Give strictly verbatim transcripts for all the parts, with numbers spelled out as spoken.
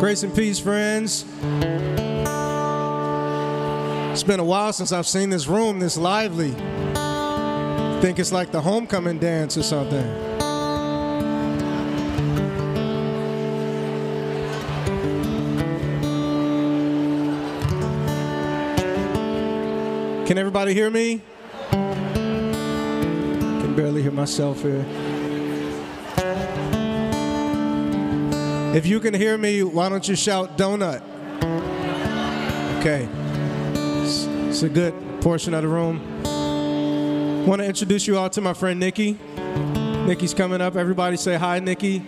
Grace and peace, friends. It's been a while since I've seen this room this lively. I think it's like the homecoming dance or something. Can everybody hear me? I can barely hear myself here. If you can hear me, why don't you shout donut? Okay. It's a good portion of the room. I want to introduce you all to my friend Nikki. Nikki's coming up. Everybody say hi, Nikki.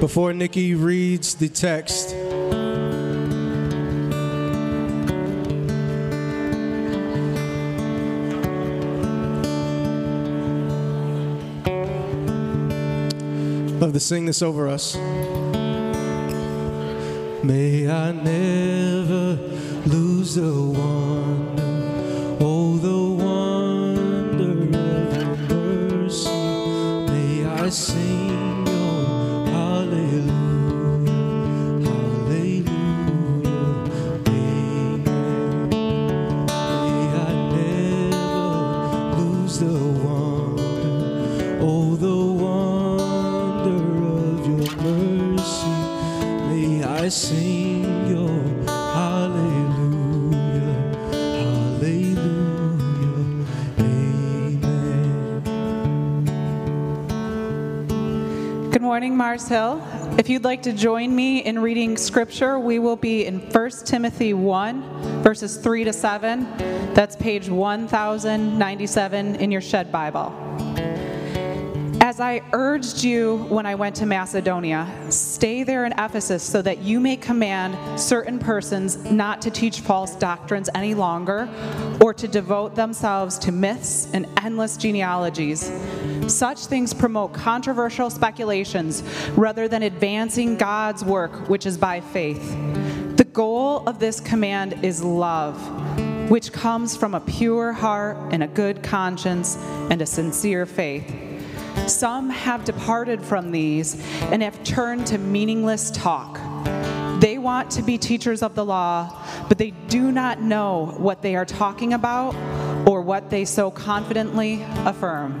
Before Nikki reads the text. Love to sing this over us. May I never lose the wonder, oh, the wonder of your mercy. May I sing your hallelujah, hallelujah, amen. May I never lose the wonder, oh, the I sing your hallelujah, hallelujah, amen. Good morning, Mars Hill. If you'd like to join me in reading scripture, we will be in First Timothy one, verses three to seven. That's page one thousand ninety-seven in your shed Bible. As I urged you when I went to Macedonia, stay there in Ephesus so that you may command certain persons not to teach false doctrines any longer or to devote themselves to myths and endless genealogies. Such things promote controversial speculations rather than advancing God's work, which is by faith. The goal of this command is love, which comes from a pure heart and a good conscience and a sincere faith. Some have departed from these and have turned to meaningless talk. They want to be teachers of the law, but they do not know what they are talking about or what they so confidently affirm.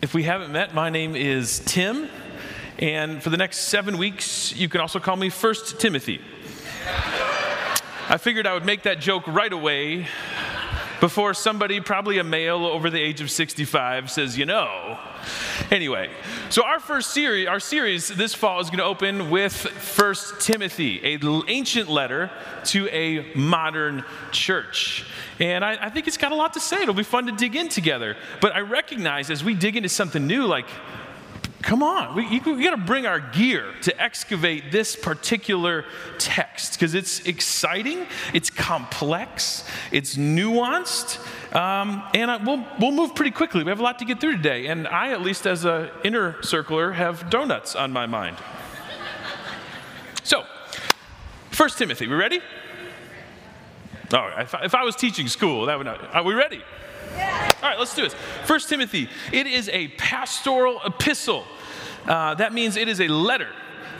If we haven't met, my name is Tim. And for the next seven weeks, you can also call me First Timothy. I figured I would make that joke right away before somebody, probably a male over the age of sixty-five, says, you know. Anyway, so our first series, our series this fall is going to open with First Timothy, an ancient letter to a modern church. And I, I think it's got a lot to say. It'll be fun to dig in together. But I recognize as we dig into something new, like, come on, we, we got to bring our gear to excavate this particular text because it's exciting, it's complex, it's nuanced, um, and I, we'll we'll move pretty quickly. We have a lot to get through today, and I, at least as an inner circler, have donuts on my mind. So, First Timothy, we ready? All right, if I, if I was teaching school, that would not, are we ready? Yeah. All right, let's do this. First Timothy, it is a pastoral epistle. Uh, that means it is a letter.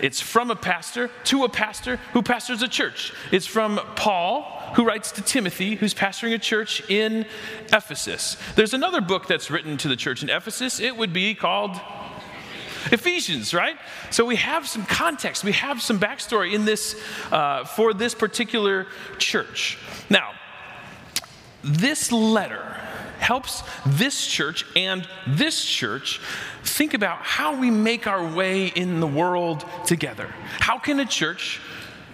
It's from a pastor to a pastor who pastors a church. It's from Paul, who writes to Timothy, who's pastoring a church in Ephesus. There's another book that's written to the church in Ephesus. It would be called Ephesians, right? So we have some context. We have some backstory in this, uh, for this particular church. Now, this letter helps this church and this church think about how we make our way in the world together. How can a church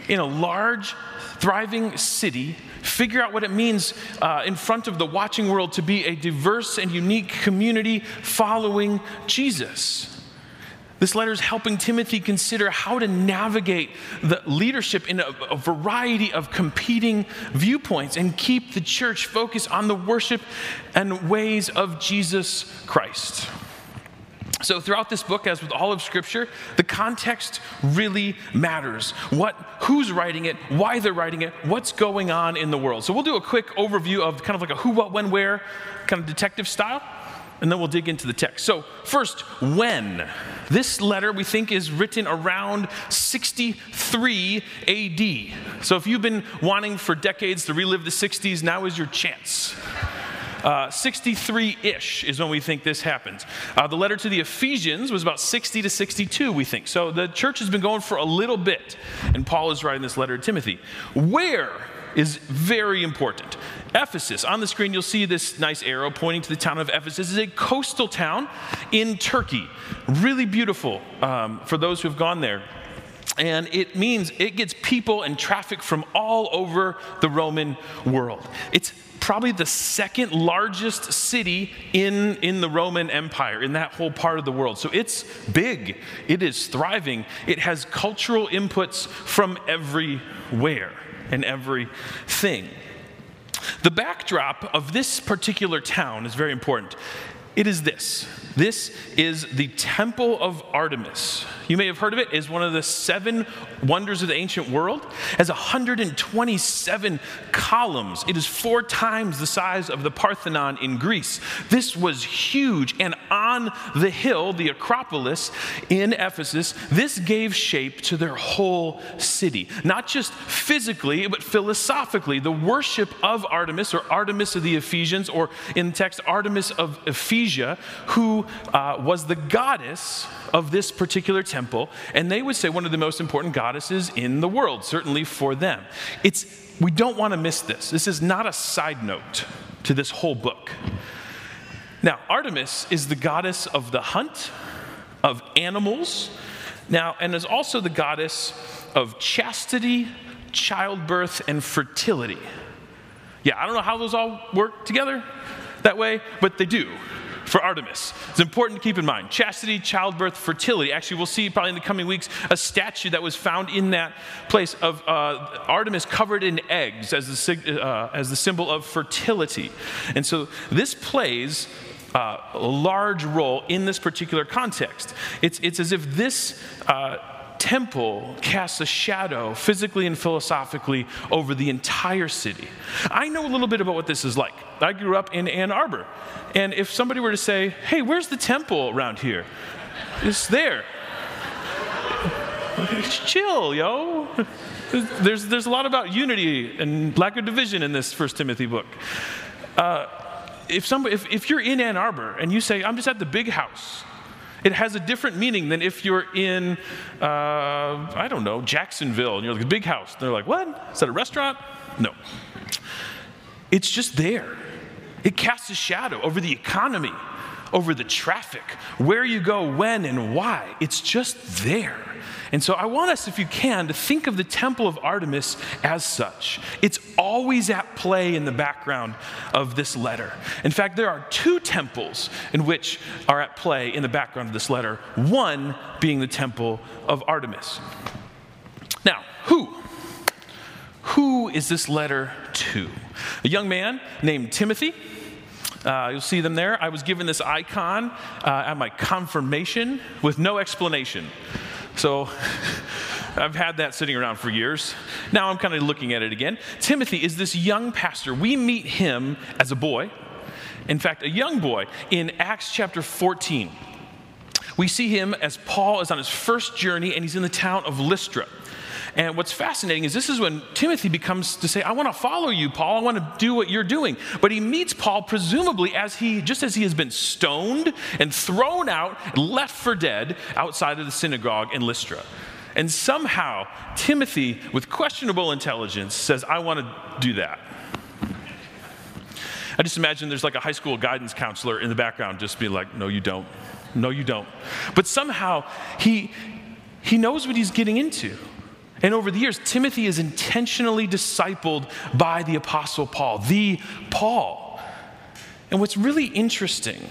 in a large, thriving city figure out what it means uh, in front of the watching world to be a diverse and unique community following Jesus? This letter is helping Timothy consider how to navigate the leadership in a, a variety of competing viewpoints and keep the church focused on the worship and ways of Jesus Christ. So throughout this book, as with all of Scripture, the context really matters. What, who's writing it, why they're writing it, what's going on in the world. So we'll do a quick overview of kind of like a who, what, when, where kind of detective style, and then we'll dig into the text. So first, when. This letter, we think, is written around sixty-three A D. So if you've been wanting for decades to relive the sixties, now is your chance. Uh, sixty-three-ish is when we think this happened. Uh, the letter to the Ephesians was about sixty to sixty-two, we think. So the church has been going for a little bit, and Paul is writing this letter to Timothy. Where is very important. Ephesus. On the screen, you'll see this nice arrow pointing to the town of Ephesus. It's a coastal town in Turkey. Really beautiful um, for those who have gone there. And it means it gets people and traffic from all over the Roman world. It's probably the second largest city in, in the Roman Empire, in that whole part of the world. So it's big. It is thriving. It has cultural inputs from everywhere and everything. The backdrop of this particular town is very important. It is this. This is the Temple of Artemis. You may have heard of it as one of the seven wonders of the ancient world. It has one hundred twenty-seven columns. It is four times the size of the Parthenon in Greece. This was huge. And on the hill, the Acropolis in Ephesus, this gave shape to their whole city. Not just physically, but philosophically. The worship of Artemis, or Artemis of the Ephesians, or in the text, Artemis of Ephesus, who uh, was the goddess of this particular temple, and they would say one of the most important goddesses in the world, certainly for them. It's, we don't want to miss this. This is not a side note to this whole book. Now, Artemis is the goddess of the hunt, of animals, now, and is also the goddess of chastity, childbirth, and fertility. Yeah, I don't know how those all work together that way, but they do. For Artemis, it's important to keep in mind. Chastity, childbirth, fertility. Actually, we'll see probably in the coming weeks a statue that was found in that place of uh, Artemis covered in eggs as the, sig- uh, as the symbol of fertility. And so this plays uh, a large role in this particular context. It's, it's as if this uh, temple casts a shadow physically and philosophically over the entire city. I know a little bit about what this is like. I grew up in Ann Arbor. And if somebody were to say, hey, where's the temple around here? It's there. Chill, yo. There's, there's a lot about unity and lack of division in this First Timothy book. Uh, if, somebody, if, if you're in Ann Arbor and you say, I'm just at the big house, it has a different meaning than if you're in, uh, I don't know, Jacksonville, and you're like, the big house. And they're like, what? Is that a restaurant? No. It's just there. It casts a shadow over the economy, over the traffic, where you go, when, and why. It's just there. And so I want us, if you can, to think of the Temple of Artemis as such. It's always at play in the background of this letter. In fact, there are two temples in which are at play in the background of this letter, one being the Temple of Artemis. Now, who? Who is this letter to? A young man named Timothy. Uh, you'll see them there. I was given this icon uh, at my confirmation with no explanation. So I've had that sitting around for years. Now I'm kind of looking at it again. Timothy is this young pastor. We meet him as a boy. In fact, a young boy in Acts chapter fourteen. We see him as Paul is on his first journey, and he's in the town of Lystra. And what's fascinating is this is when Timothy becomes to say, I want to follow you, Paul. I want to do what you're doing. But he meets Paul presumably as he, just as he has been stoned and thrown out, left for dead outside of the synagogue in Lystra. And somehow Timothy, with questionable intelligence, says, I want to do that. I just imagine there's like a high school guidance counselor in the background just being like, no, you don't. No, you don't. But somehow he, he knows what he's getting into. And over the years, Timothy is intentionally discipled by the Apostle Paul, the Paul. And what's really interesting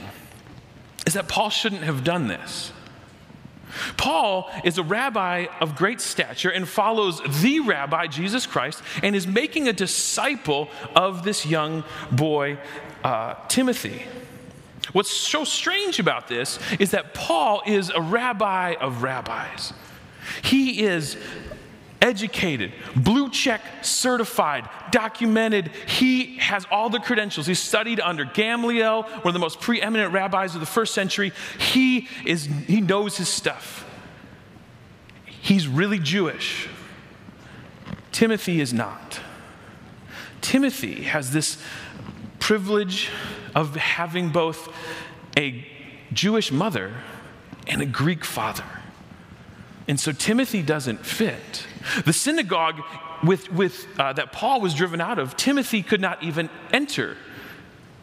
is that Paul shouldn't have done this. Paul is a rabbi of great stature and follows the rabbi, Jesus Christ, and is making a disciple of this young boy, uh, Timothy. What's so strange about this is that Paul is a rabbi of rabbis. He is educated, blue check certified, documented. He has all the credentials. He studied under Gamaliel, one of the most preeminent rabbis of the first century. He is, he knows his stuff. He's really Jewish. Timothy is not. Timothy has this privilege of having both a Jewish mother and a Greek father. And so Timothy doesn't fit. The synagogue with, with, uh, that Paul was driven out of, Timothy could not even enter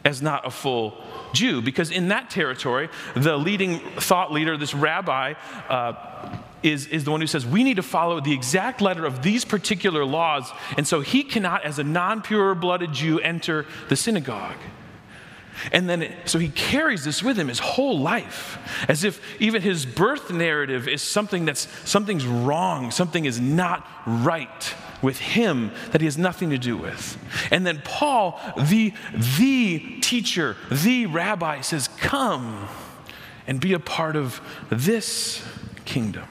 as not a full Jew, because in that territory, the leading thought leader, this rabbi, uh, is, is the one who says, we need to follow the exact letter of these particular laws, and so he cannot, as a non-pure-blooded Jew, enter the synagogue. And then, so he carries this with him his whole life, as if even his birth narrative is something that's, something's wrong, something is not right with him that he has nothing to do with. And then Paul, the, the teacher, the rabbi, says, come and be a part of this kingdom.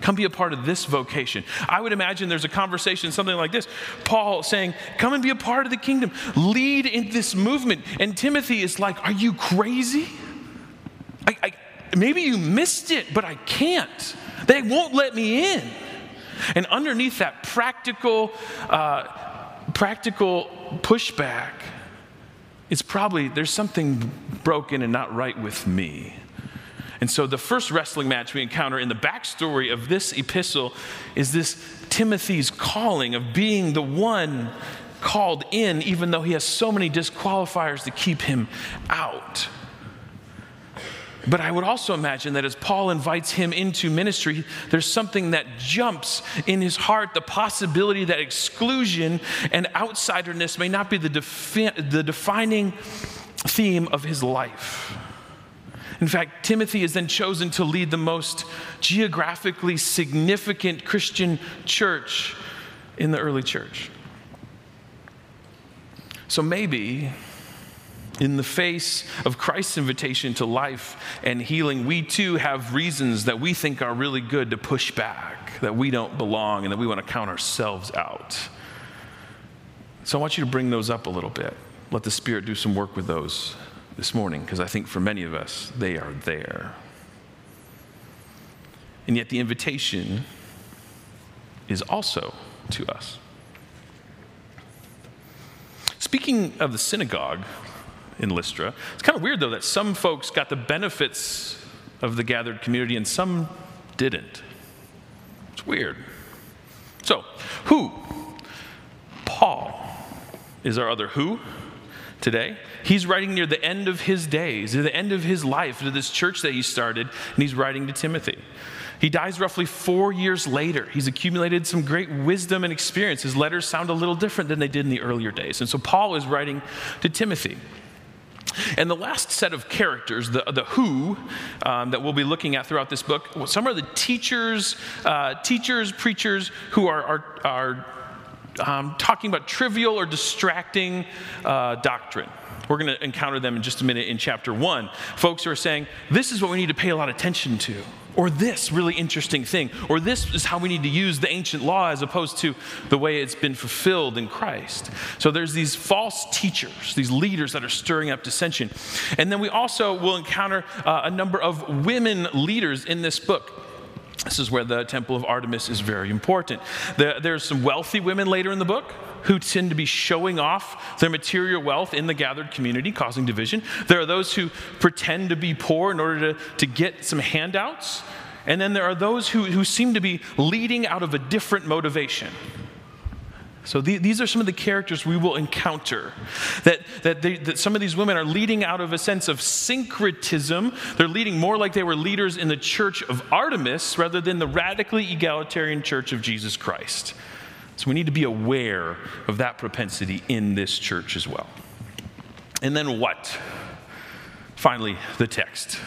Come be a part of this vocation. I would imagine there's a conversation, something like this. Paul saying, come and be a part of the kingdom. Lead in this movement. And Timothy is like, are you crazy? I, I, maybe you missed it, but I can't. They won't let me in. And underneath that practical, uh, practical pushback, it's probably there's something broken and not right with me. And so the first wrestling match we encounter in the backstory of this epistle is this Timothy's calling of being the one called in, even though he has so many disqualifiers to keep him out. But I would also imagine that as Paul invites him into ministry, there's something that jumps in his heart, the possibility that exclusion and outsiderness may not be the, defi- the defining theme of his life. In fact, Timothy is then chosen to lead the most geographically significant Christian church in the early church. So maybe in the face of Christ's invitation to life and healing, we too have reasons that we think are really good to push back, that we don't belong and that we want to count ourselves out. So I want you to bring those up a little bit. Let the Spirit do some work with those this morning, because I think for many of us, they are there. And yet the invitation is also to us. Speaking of the synagogue in Lystra, it's kind of weird, though, that some folks got the benefits of the gathered community and some didn't. It's weird. So, who? Paul is our other who today. He's writing near the end of his days, near the end of his life, to this church that he started, and he's writing to Timothy. He dies roughly four years later. He's accumulated some great wisdom and experience. His letters sound a little different than they did in the earlier days. And so Paul is writing to Timothy. And the last set of characters, the, the who, um, that we'll be looking at throughout this book, some are the teachers, uh, teachers, preachers who are, are, are um, talking about trivial or distracting uh, doctrine. We're going to encounter them in just a minute in chapter one. Folks who are saying, this is what we need to pay a lot of attention to, or this really interesting thing, or this is how we need to use the ancient law as opposed to the way it's been fulfilled in Christ. So there's these false teachers, these leaders that are stirring up dissension. And then we also will encounter uh, a number of women leaders in this book. This is where the temple of Artemis is very important. There, there's some wealthy women later in the book who tend to be showing off their material wealth in the gathered community, causing division. There are those who pretend to be poor in order to, to get some handouts. And then there are those who, who seem to be leading out of a different motivation. So the, these are some of the characters we will encounter, that, that, they, that some of these women are leading out of a sense of syncretism. They're leading more like they were leaders in the church of Artemis rather than the radically egalitarian church of Jesus Christ. So we need to be aware of that propensity in this church as well. And then what? Finally, the text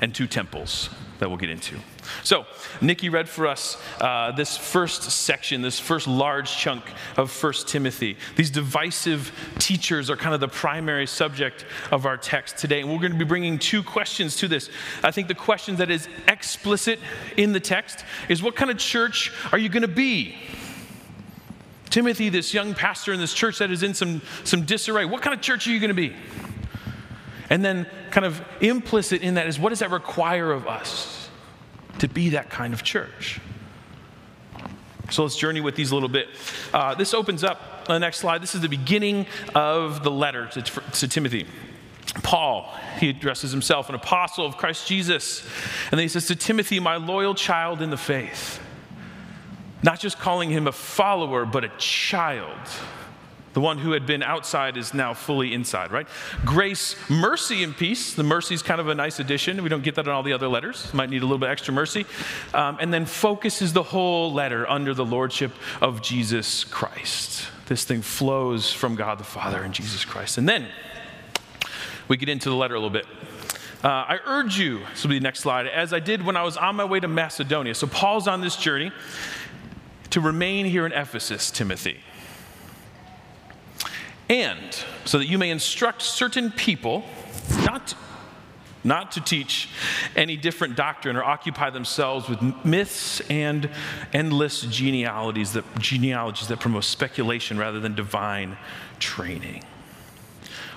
and two temples that we'll get into. So, Nikki read for us uh, this first section, this first large chunk of First Timothy. These divisive teachers are kind of the primary subject of our text today. And we're going to be bringing two questions to this. I think the question that is explicit in the text is, what kind of church are you going to be? Timothy, this young pastor in this church that is in some, some disarray, what kind of church are you going to be? And then kind of implicit in that is, what does that require of us to be that kind of church? So let's journey with these a little bit. Uh, this opens up on the next slide. This is the beginning of the letter to, to Timothy. Paul, he addresses himself an apostle of Christ Jesus. And then he says to Timothy, my loyal child in the faith. Not just calling him a follower, but a child. The one who had been outside is now fully inside, right? Grace, mercy, and peace. The mercy is kind of a nice addition. We don't get that in all the other letters. Might need a little bit extra mercy. Um, and then focuses the whole letter under the lordship of Jesus Christ. This thing flows from God the Father and Jesus Christ. And then we get into the letter a little bit. Uh, I urge you, this will be the next slide, as I did when I was on my way to Macedonia. So Paul's on this journey to remain here in Ephesus, Timothy. And so that you may instruct certain people not to, not to teach any different doctrine or occupy themselves with myths and endless genealogies that, genealogies that promote speculation rather than divine training.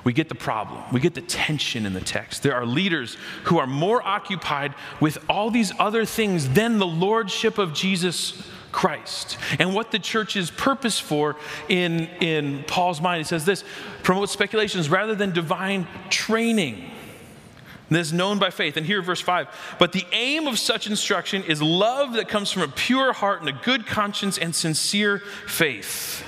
We get the problem. We get the tension in the text. There are leaders who are more occupied with all these other things than the lordship of Jesus Christ. And what the church's purpose for in, in Paul's mind, it says this, promote speculations rather than divine training. This is known by faith. And here verse five, but the aim of such instruction is love that comes from a pure heart and a good conscience and sincere faith.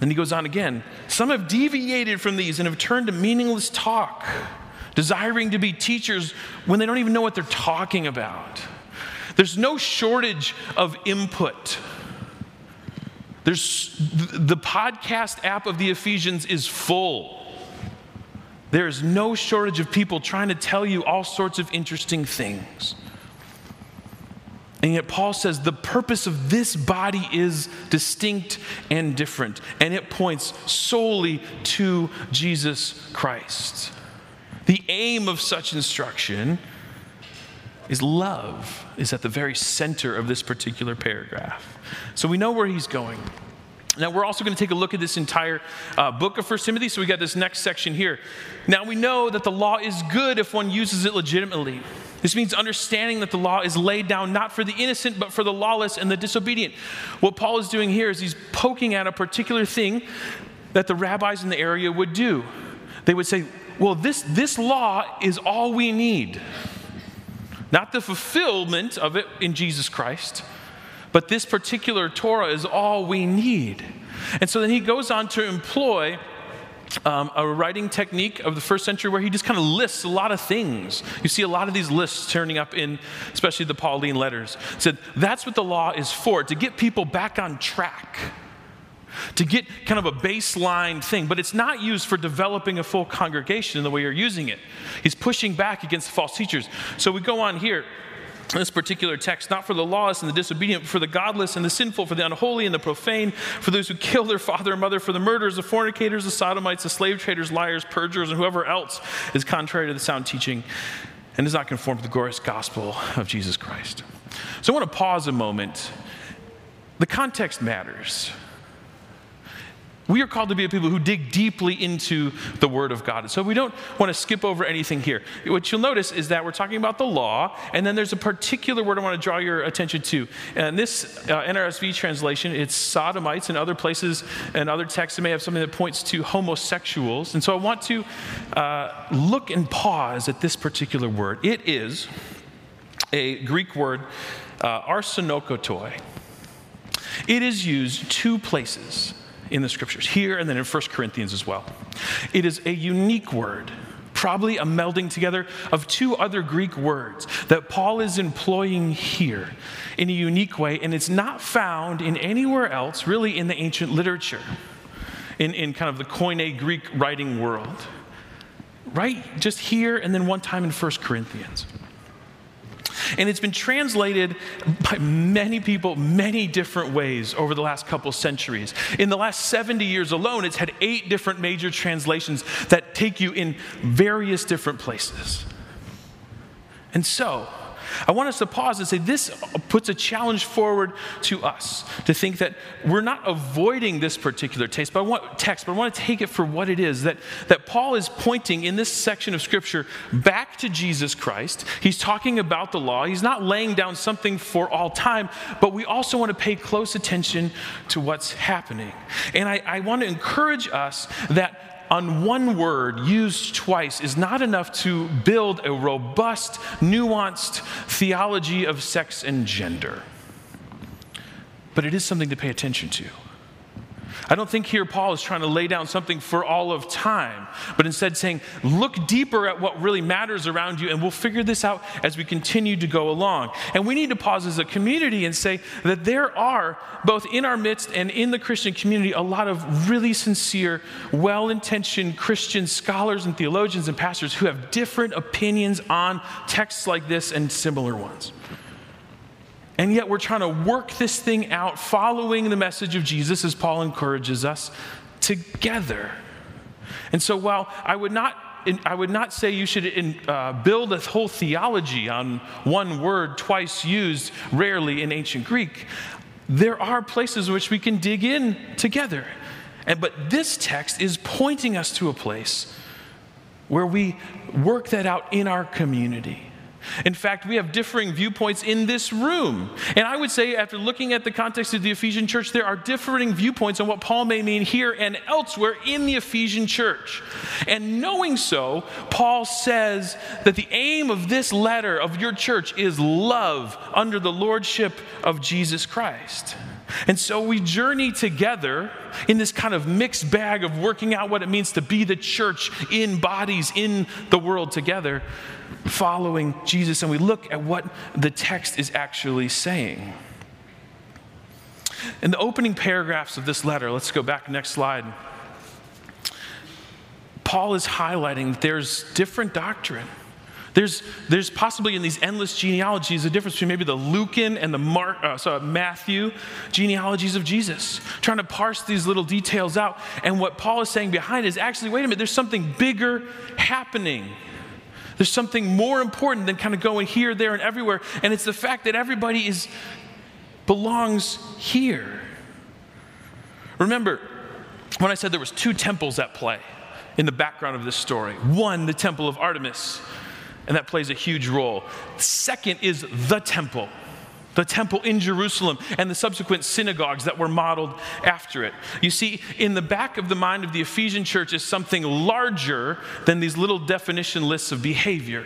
Then he goes on again, some have deviated from these and have turned to meaningless talk, desiring to be teachers when they don't even know what they're talking about. There's no shortage of input. There's, the podcast app of the Ephesians is full. There is no shortage of people trying to tell you all sorts of interesting things. And yet Paul says the purpose of this body is distinct and different, and it points solely to Jesus Christ. The aim of such instruction is love, is at the very center of this particular paragraph. So we know where he's going. Now we're also going to take a look at this entire uh, book of First Timothy, so we got this next section here. Now we know that the law is good if one uses it legitimately. This means understanding that the law is laid down not for the innocent, but for the lawless and the disobedient. What Paul is doing here is he's poking at a particular thing that the rabbis in the area would do. They would say, well, this, this law is all we need. Not the fulfillment of it in Jesus Christ, but this particular Torah is all we need. And so then he goes on to employ um, a writing technique of the first century where he just kind of lists a lot of things. You see a lot of these lists turning up in, especially the Pauline letters. He said, that's what the law is for, to get people back on track, to get kind of a baseline thing, but it's not used for developing a full congregation in the way you're using it. He's pushing back against the false teachers. So we go on here, this particular text, not for the lawless and the disobedient, but for the godless and the sinful, for the unholy and the profane, for those who kill their father and mother, for the murderers, the fornicators, the sodomites, the slave traders, liars, perjurers, and whoever else is contrary to the sound teaching and does not conform to the glorious gospel of Jesus Christ. So I want to pause a moment. The context matters. We are called to be a people who dig deeply into the Word of God. So we don't want to skip over anything here. What you'll notice is that we're talking about the law, and then there's a particular word I want to draw your attention to. And this uh, N R S V translation, it's sodomites. In other places and other texts, it may have something that points to homosexuals. And so I want to uh, look and pause at this particular word. It is a Greek word, uh, arsenokotoi. It is used two places in the scriptures, here and then in First Corinthians as well. It is a unique word, probably a melding together of two other Greek words that Paul is employing here in a unique way, and it's not found in anywhere else, really, in the ancient literature, in, in kind of the Koine Greek writing world, right? Just here and then one time in First Corinthians. And it's been translated by many people, many different ways over the last couple centuries. In the last seventy years alone, it's had eight different major translations that take you in various different places. And so, I want us to pause and say this puts a challenge forward to us to think that we're not avoiding this particular text, but I want, text, but I want to take it for what it is, that, that Paul is pointing in this section of Scripture back to Jesus Christ. He's talking about the law. He's not laying down something for all time, but we also want to pay close attention to what's happening. And I, I want to encourage us that on one word used twice is not enough to build a robust, nuanced theology of sex and gender. But it is something to pay attention to. I don't think here Paul is trying to lay down something for all of time, but instead saying, look deeper at what really matters around you, and we'll figure this out as we continue to go along. And we need to pause as a community and say that there are, both in our midst and in the Christian community, a lot of really sincere, well-intentioned Christian scholars and theologians and pastors who have different opinions on texts like this and similar ones. And yet we're trying to work this thing out, following the message of Jesus as Paul encourages us together. And so while I would not, I would not say you should in, uh, build a whole theology on one word twice used, rarely in ancient Greek, there are places in which we can dig in together. And, but this text is pointing us to a place where we work that out in our community. In fact, we have differing viewpoints in this room. And I would say, after looking at the context of the Ephesian church, there are differing viewpoints on what Paul may mean here and elsewhere in the Ephesian church. And knowing so, Paul says that the aim of this letter of your church is love under the lordship of Jesus Christ. And so we journey together in this kind of mixed bag of working out what it means to be the church in bodies in the world together, following Jesus, and we look at what the text is actually saying. In the opening paragraphs of this letter, let's go back, next slide. Paul is highlighting that there's different doctrine. There's, there's possibly in these endless genealogies a difference between maybe the Lucan and the Mark, uh, sorry, Matthew genealogies of Jesus, trying to parse these little details out. And what Paul is saying behind is actually, wait a minute, there's something bigger happening. There's something more important than kind of going here, there, and everywhere. And it's the fact that everybody is belongs here. Remember, when I said there was two temples at play in the background of this story. One, the temple of Artemis. And that plays a huge role. Second is the temple, the temple in Jerusalem and the subsequent synagogues that were modeled after it. You see, in the back of the mind of the Ephesian church is something larger than these little definition lists of behavior.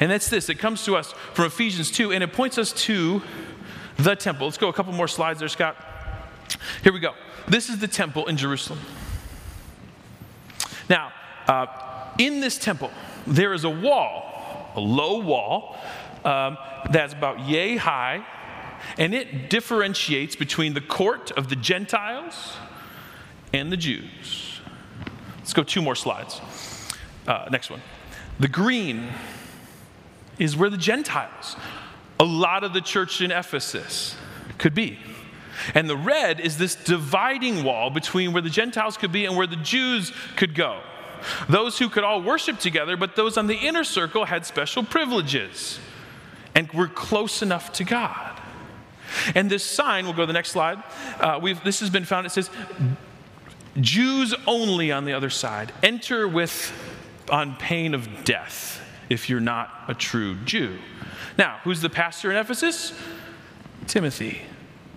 And that's this. It comes to us from Ephesians two, and it points us to the temple. Let's go a couple more slides there, Scott. Here we go. This is the temple in Jerusalem. Now, uh, in this temple, there is a wall. A low wall um, that's about yay high, and it differentiates between the court of the Gentiles and the Jews. Let's go two more slides. Uh, next one. The green is where the Gentiles a lot of the church in Ephesus could be. And the red is this dividing wall between where the Gentiles could be and where the Jews could go. Those who could all worship together, but those on the inner circle had special privileges and were close enough to God. And this sign, we'll go to the next slide. Uh, we've, this has been found. It says, Jews only on the other side. Enter with, on pain of death, if you're not a true Jew. Now, who's the pastor in Ephesus? Timothy.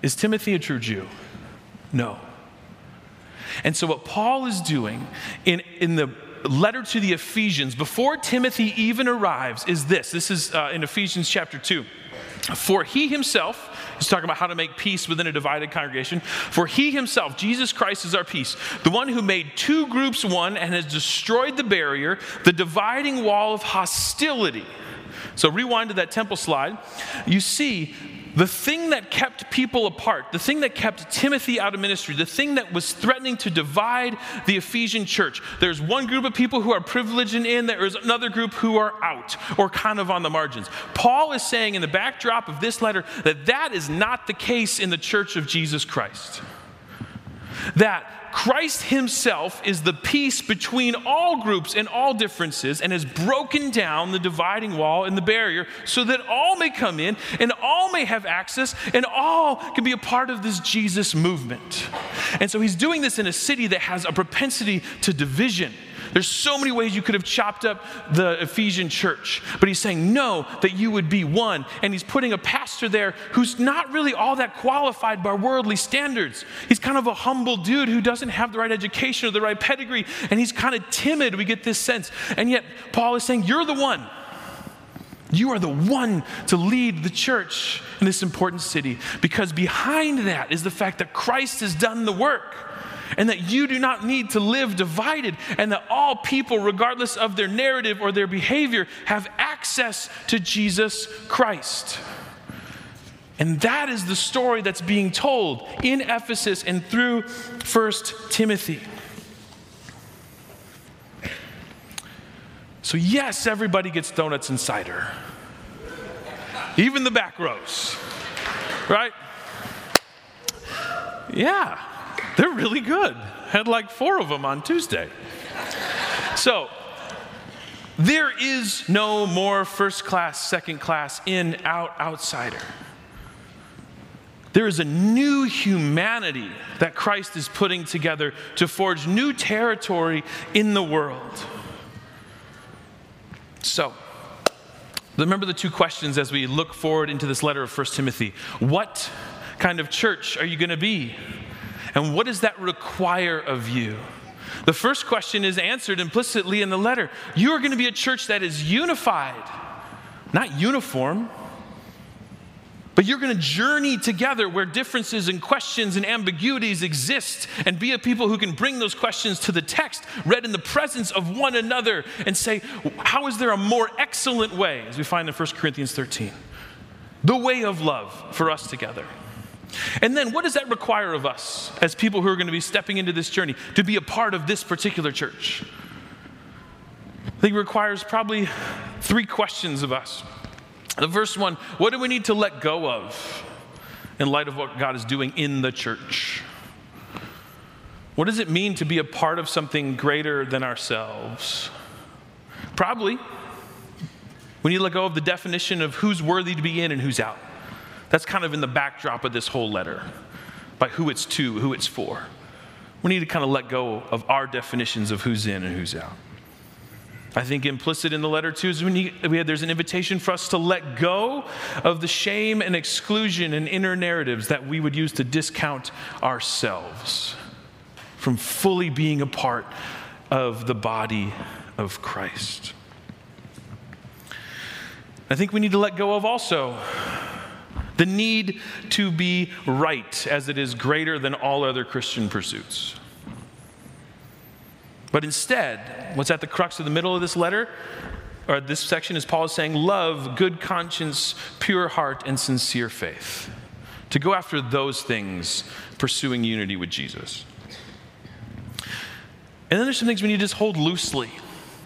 Is Timothy a true Jew? No. And so what Paul is doing in, in the letter to the Ephesians, before Timothy even arrives, is this. This is uh, in Ephesians chapter two. For he himself, he's talking about how to make peace within a divided congregation. For he himself, Jesus Christ, is our peace, the one who made two groups one and has destroyed the barrier, the dividing wall of hostility. So rewind to that temple slide. You see, the thing that kept people apart, the thing that kept Timothy out of ministry, the thing that was threatening to divide the Ephesian church, there's one group of people who are privileged and in, there is another group who are out or kind of on the margins. Paul is saying in the backdrop of this letter that that is not the case in the church of Jesus Christ. That Christ himself is the peace between all groups and all differences and has broken down the dividing wall and the barrier so that all may come in and all may have access and all can be a part of this Jesus movement. And so he's doing this in a city that has a propensity to division. There's so many ways you could have chopped up the Ephesian church. But he's saying, no, that you would be one. And he's putting a pastor there who's not really all that qualified by worldly standards. He's kind of a humble dude who doesn't have the right education or the right pedigree. And he's kind of timid, we get this sense. And yet, Paul is saying, you're the one. You are the one to lead the church in this important city. Because behind that is the fact that Christ has done the work. And that you do not need to live divided, and that all people, regardless of their narrative or their behavior, have access to Jesus Christ. And that is the story that's being told in Ephesus and through First Timothy. So yes, everybody gets donuts and cider. Even the back rows. Right? Yeah. They're really good. Had like four of them on Tuesday. So, there is no more first class, second class, in, out, outsider. There is a new humanity that Christ is putting together to forge new territory in the world. So, remember the two questions as we look forward into this letter of First Timothy. What kind of church are you going to be? And what does that require of you? The first question is answered implicitly in the letter. You are going to be a church that is unified, not uniform. But you're going to journey together where differences and questions and ambiguities exist and be a people who can bring those questions to the text, read in the presence of one another, and say, how is there a more excellent way, as we find in First Corinthians thirteen? The way of love for us together. And then what does that require of us as people who are going to be stepping into this journey to be a part of this particular church? I think it requires probably three questions of us. The first one, what do we need to let go of in light of what God is doing in the church? What does it mean to be a part of something greater than ourselves? Probably, we need to let go of the definition of who's worthy to be in and who's out. That's kind of in the backdrop of this whole letter, by who it's to, who it's for. We need to kind of let go of our definitions of who's in and who's out. I think implicit in the letter, too, is we need, we have, there's an invitation for us to let go of the shame and exclusion and inner narratives that we would use to discount ourselves from fully being a part of the body of Christ. I think we need to let go of also the need to be right, as it is greater than all other Christian pursuits. But instead, what's at the crux of the middle of this letter, or this section, is Paul is saying, love, good conscience, pure heart, and sincere faith. To go after those things, pursuing unity with Jesus. And then there's some things we need to just hold loosely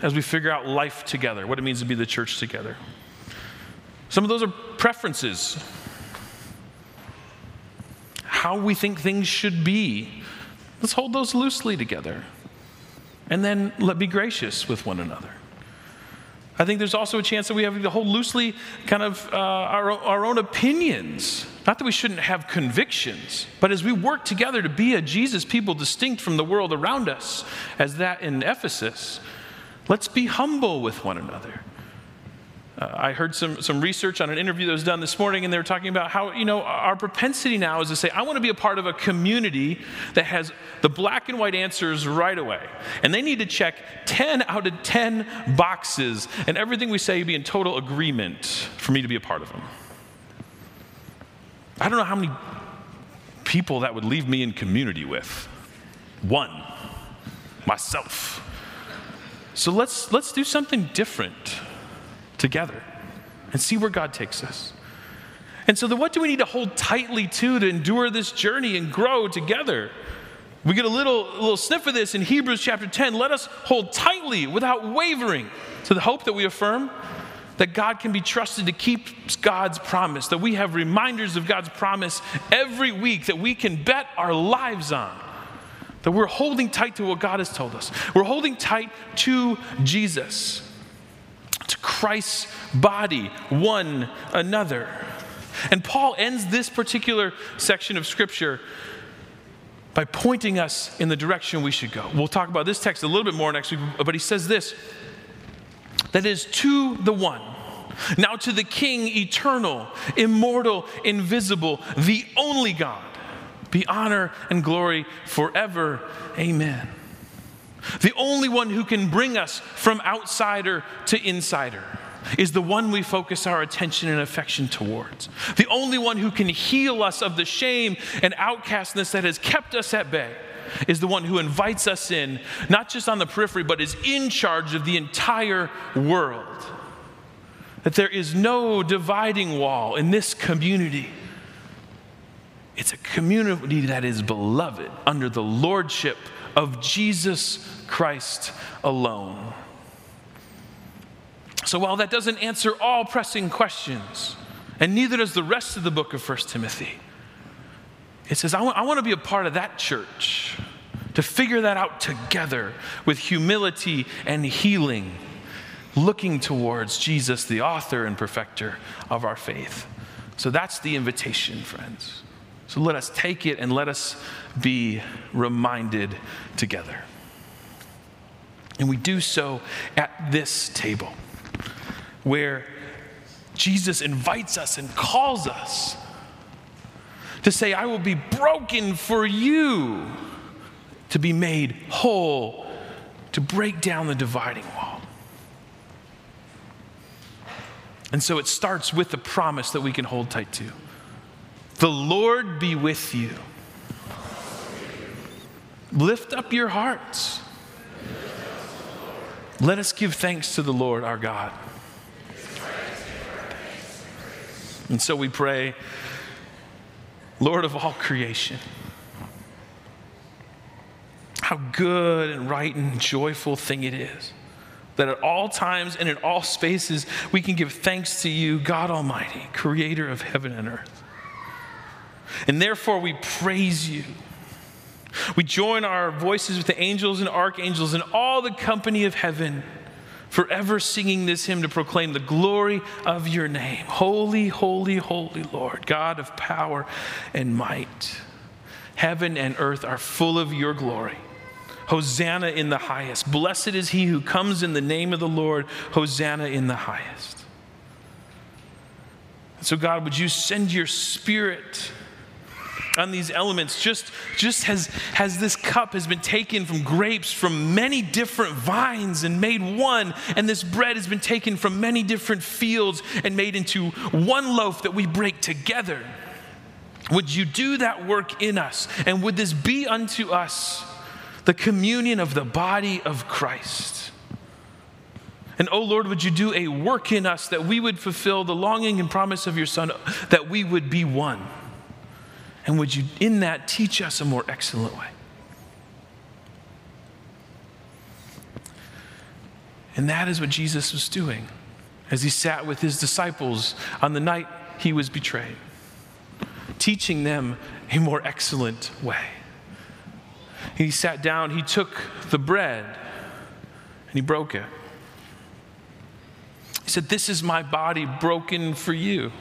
as we figure out life together, what it means to be the church together. Some of those are preferences, how we think things should be. Let's hold those loosely together. And then let be gracious with one another. I think there's also a chance that we have to hold loosely kind of uh, our, our own opinions. Not that we shouldn't have convictions, but as we work together to be a Jesus people distinct from the world around us, as that in Ephesus, let's be humble with one another. Uh, I heard some, some research on an interview that was done this morning, and they were talking about how, you know, our propensity now is to say, I want to be a part of a community that has the black and white answers right away. And they need to check ten out of ten boxes, and everything we say be in total agreement for me to be a part of them. I don't know how many people that would leave me in community with. One, myself. So let's, let's do something different together and see where God takes us. And so then what do we need to hold tightly to to endure this journey and grow together? We get a little, little sniff of this in Hebrews chapter ten. Let us hold tightly without wavering to the hope that we affirm, that God can be trusted to keep God's promise, that we have reminders of God's promise every week that we can bet our lives on, that we're holding tight to what God has told us. We're holding tight to Jesus, to Christ's body, one another. And Paul ends this particular section of Scripture by pointing us in the direction we should go. We'll talk about this text a little bit more next week, but he says this, that is to the one, now to the King, eternal, immortal, invisible, the only God, be honor and glory forever. Amen. The only one who can bring us from outsider to insider is the one we focus our attention and affection towards. The only one who can heal us of the shame and outcastness that has kept us at bay is the one who invites us in, not just on the periphery, but is in charge of the entire world. That there is no dividing wall in this community. It's a community that is beloved under the lordship of Jesus Christ alone. So while that doesn't answer all pressing questions, and neither does the rest of the book of First Timothy, it says, I want, I want to be a part of that church, to figure that out together with humility and healing, looking towards Jesus, the author and perfecter of our faith. So that's the invitation, friends. So let us take it and let us be reminded together. And we do so at this table, where Jesus invites us and calls us to say, I will be broken for you, to be made whole, to break down the dividing wall. And so it starts with the promise that we can hold tight to. The Lord be with you. Lift up your hearts. Let us give thanks to the Lord our God. And so we pray, Lord of all creation, how good and right and joyful thing it is that at all times and in all spaces we can give thanks to you, God Almighty, creator of heaven and earth. And therefore we praise you. We join our voices with the angels and archangels and all the company of heaven, forever singing this hymn to proclaim the glory of your name. Holy, holy, holy Lord, God of power and might. Heaven and earth are full of your glory. Hosanna in the highest. Blessed is he who comes in the name of the Lord. Hosanna in the highest. So God, would you send your Spirit on these elements, just, just as, as this cup has been taken from grapes from many different vines and made one, and this bread has been taken from many different fields and made into one loaf that we break together. Would you do that work in us? And would this be unto us the communion of the body of Christ? And oh Lord, would you do a work in us that we would fulfill the longing and promise of your Son, that we would be one. And would you, in that, teach us a more excellent way? And that is what Jesus was doing as he sat with his disciples on the night he was betrayed, teaching them a more excellent way. He sat down, he took the bread, and he broke it. He said, "This is my body broken for you."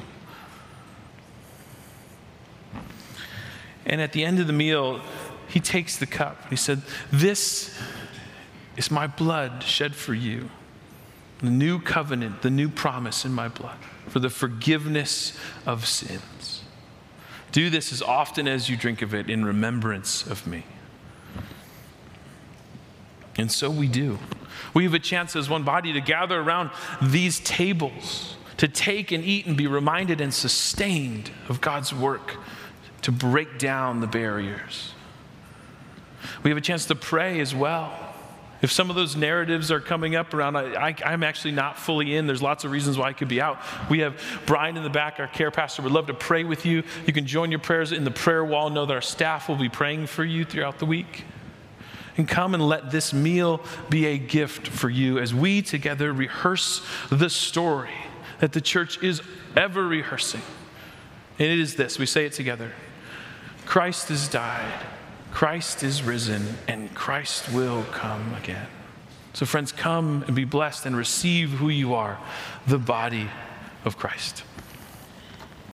And at the end of the meal, he takes the cup. He said, "This is my blood shed for you. The new covenant, the new promise in my blood for the forgiveness of sins. Do this as often as you drink of it in remembrance of me." And so we do. We have a chance as one body to gather around these tables, to take and eat and be reminded and sustained of God's work to break down the barriers. We have a chance to pray as well. If some of those narratives are coming up around, I, I, I'm actually not fully in. There's lots of reasons why I could be out. We have Brian in the back, our care pastor. We'd love to pray with you. You can join your prayers in the prayer wall. Know that our staff will be praying for you throughout the week. And come and let this meal be a gift for you as we together rehearse the story that the church is ever rehearsing. And it is this. We say it together. Christ has died. Christ is risen, and Christ will come again. So friends, come and be blessed and receive who you are, the body of Christ.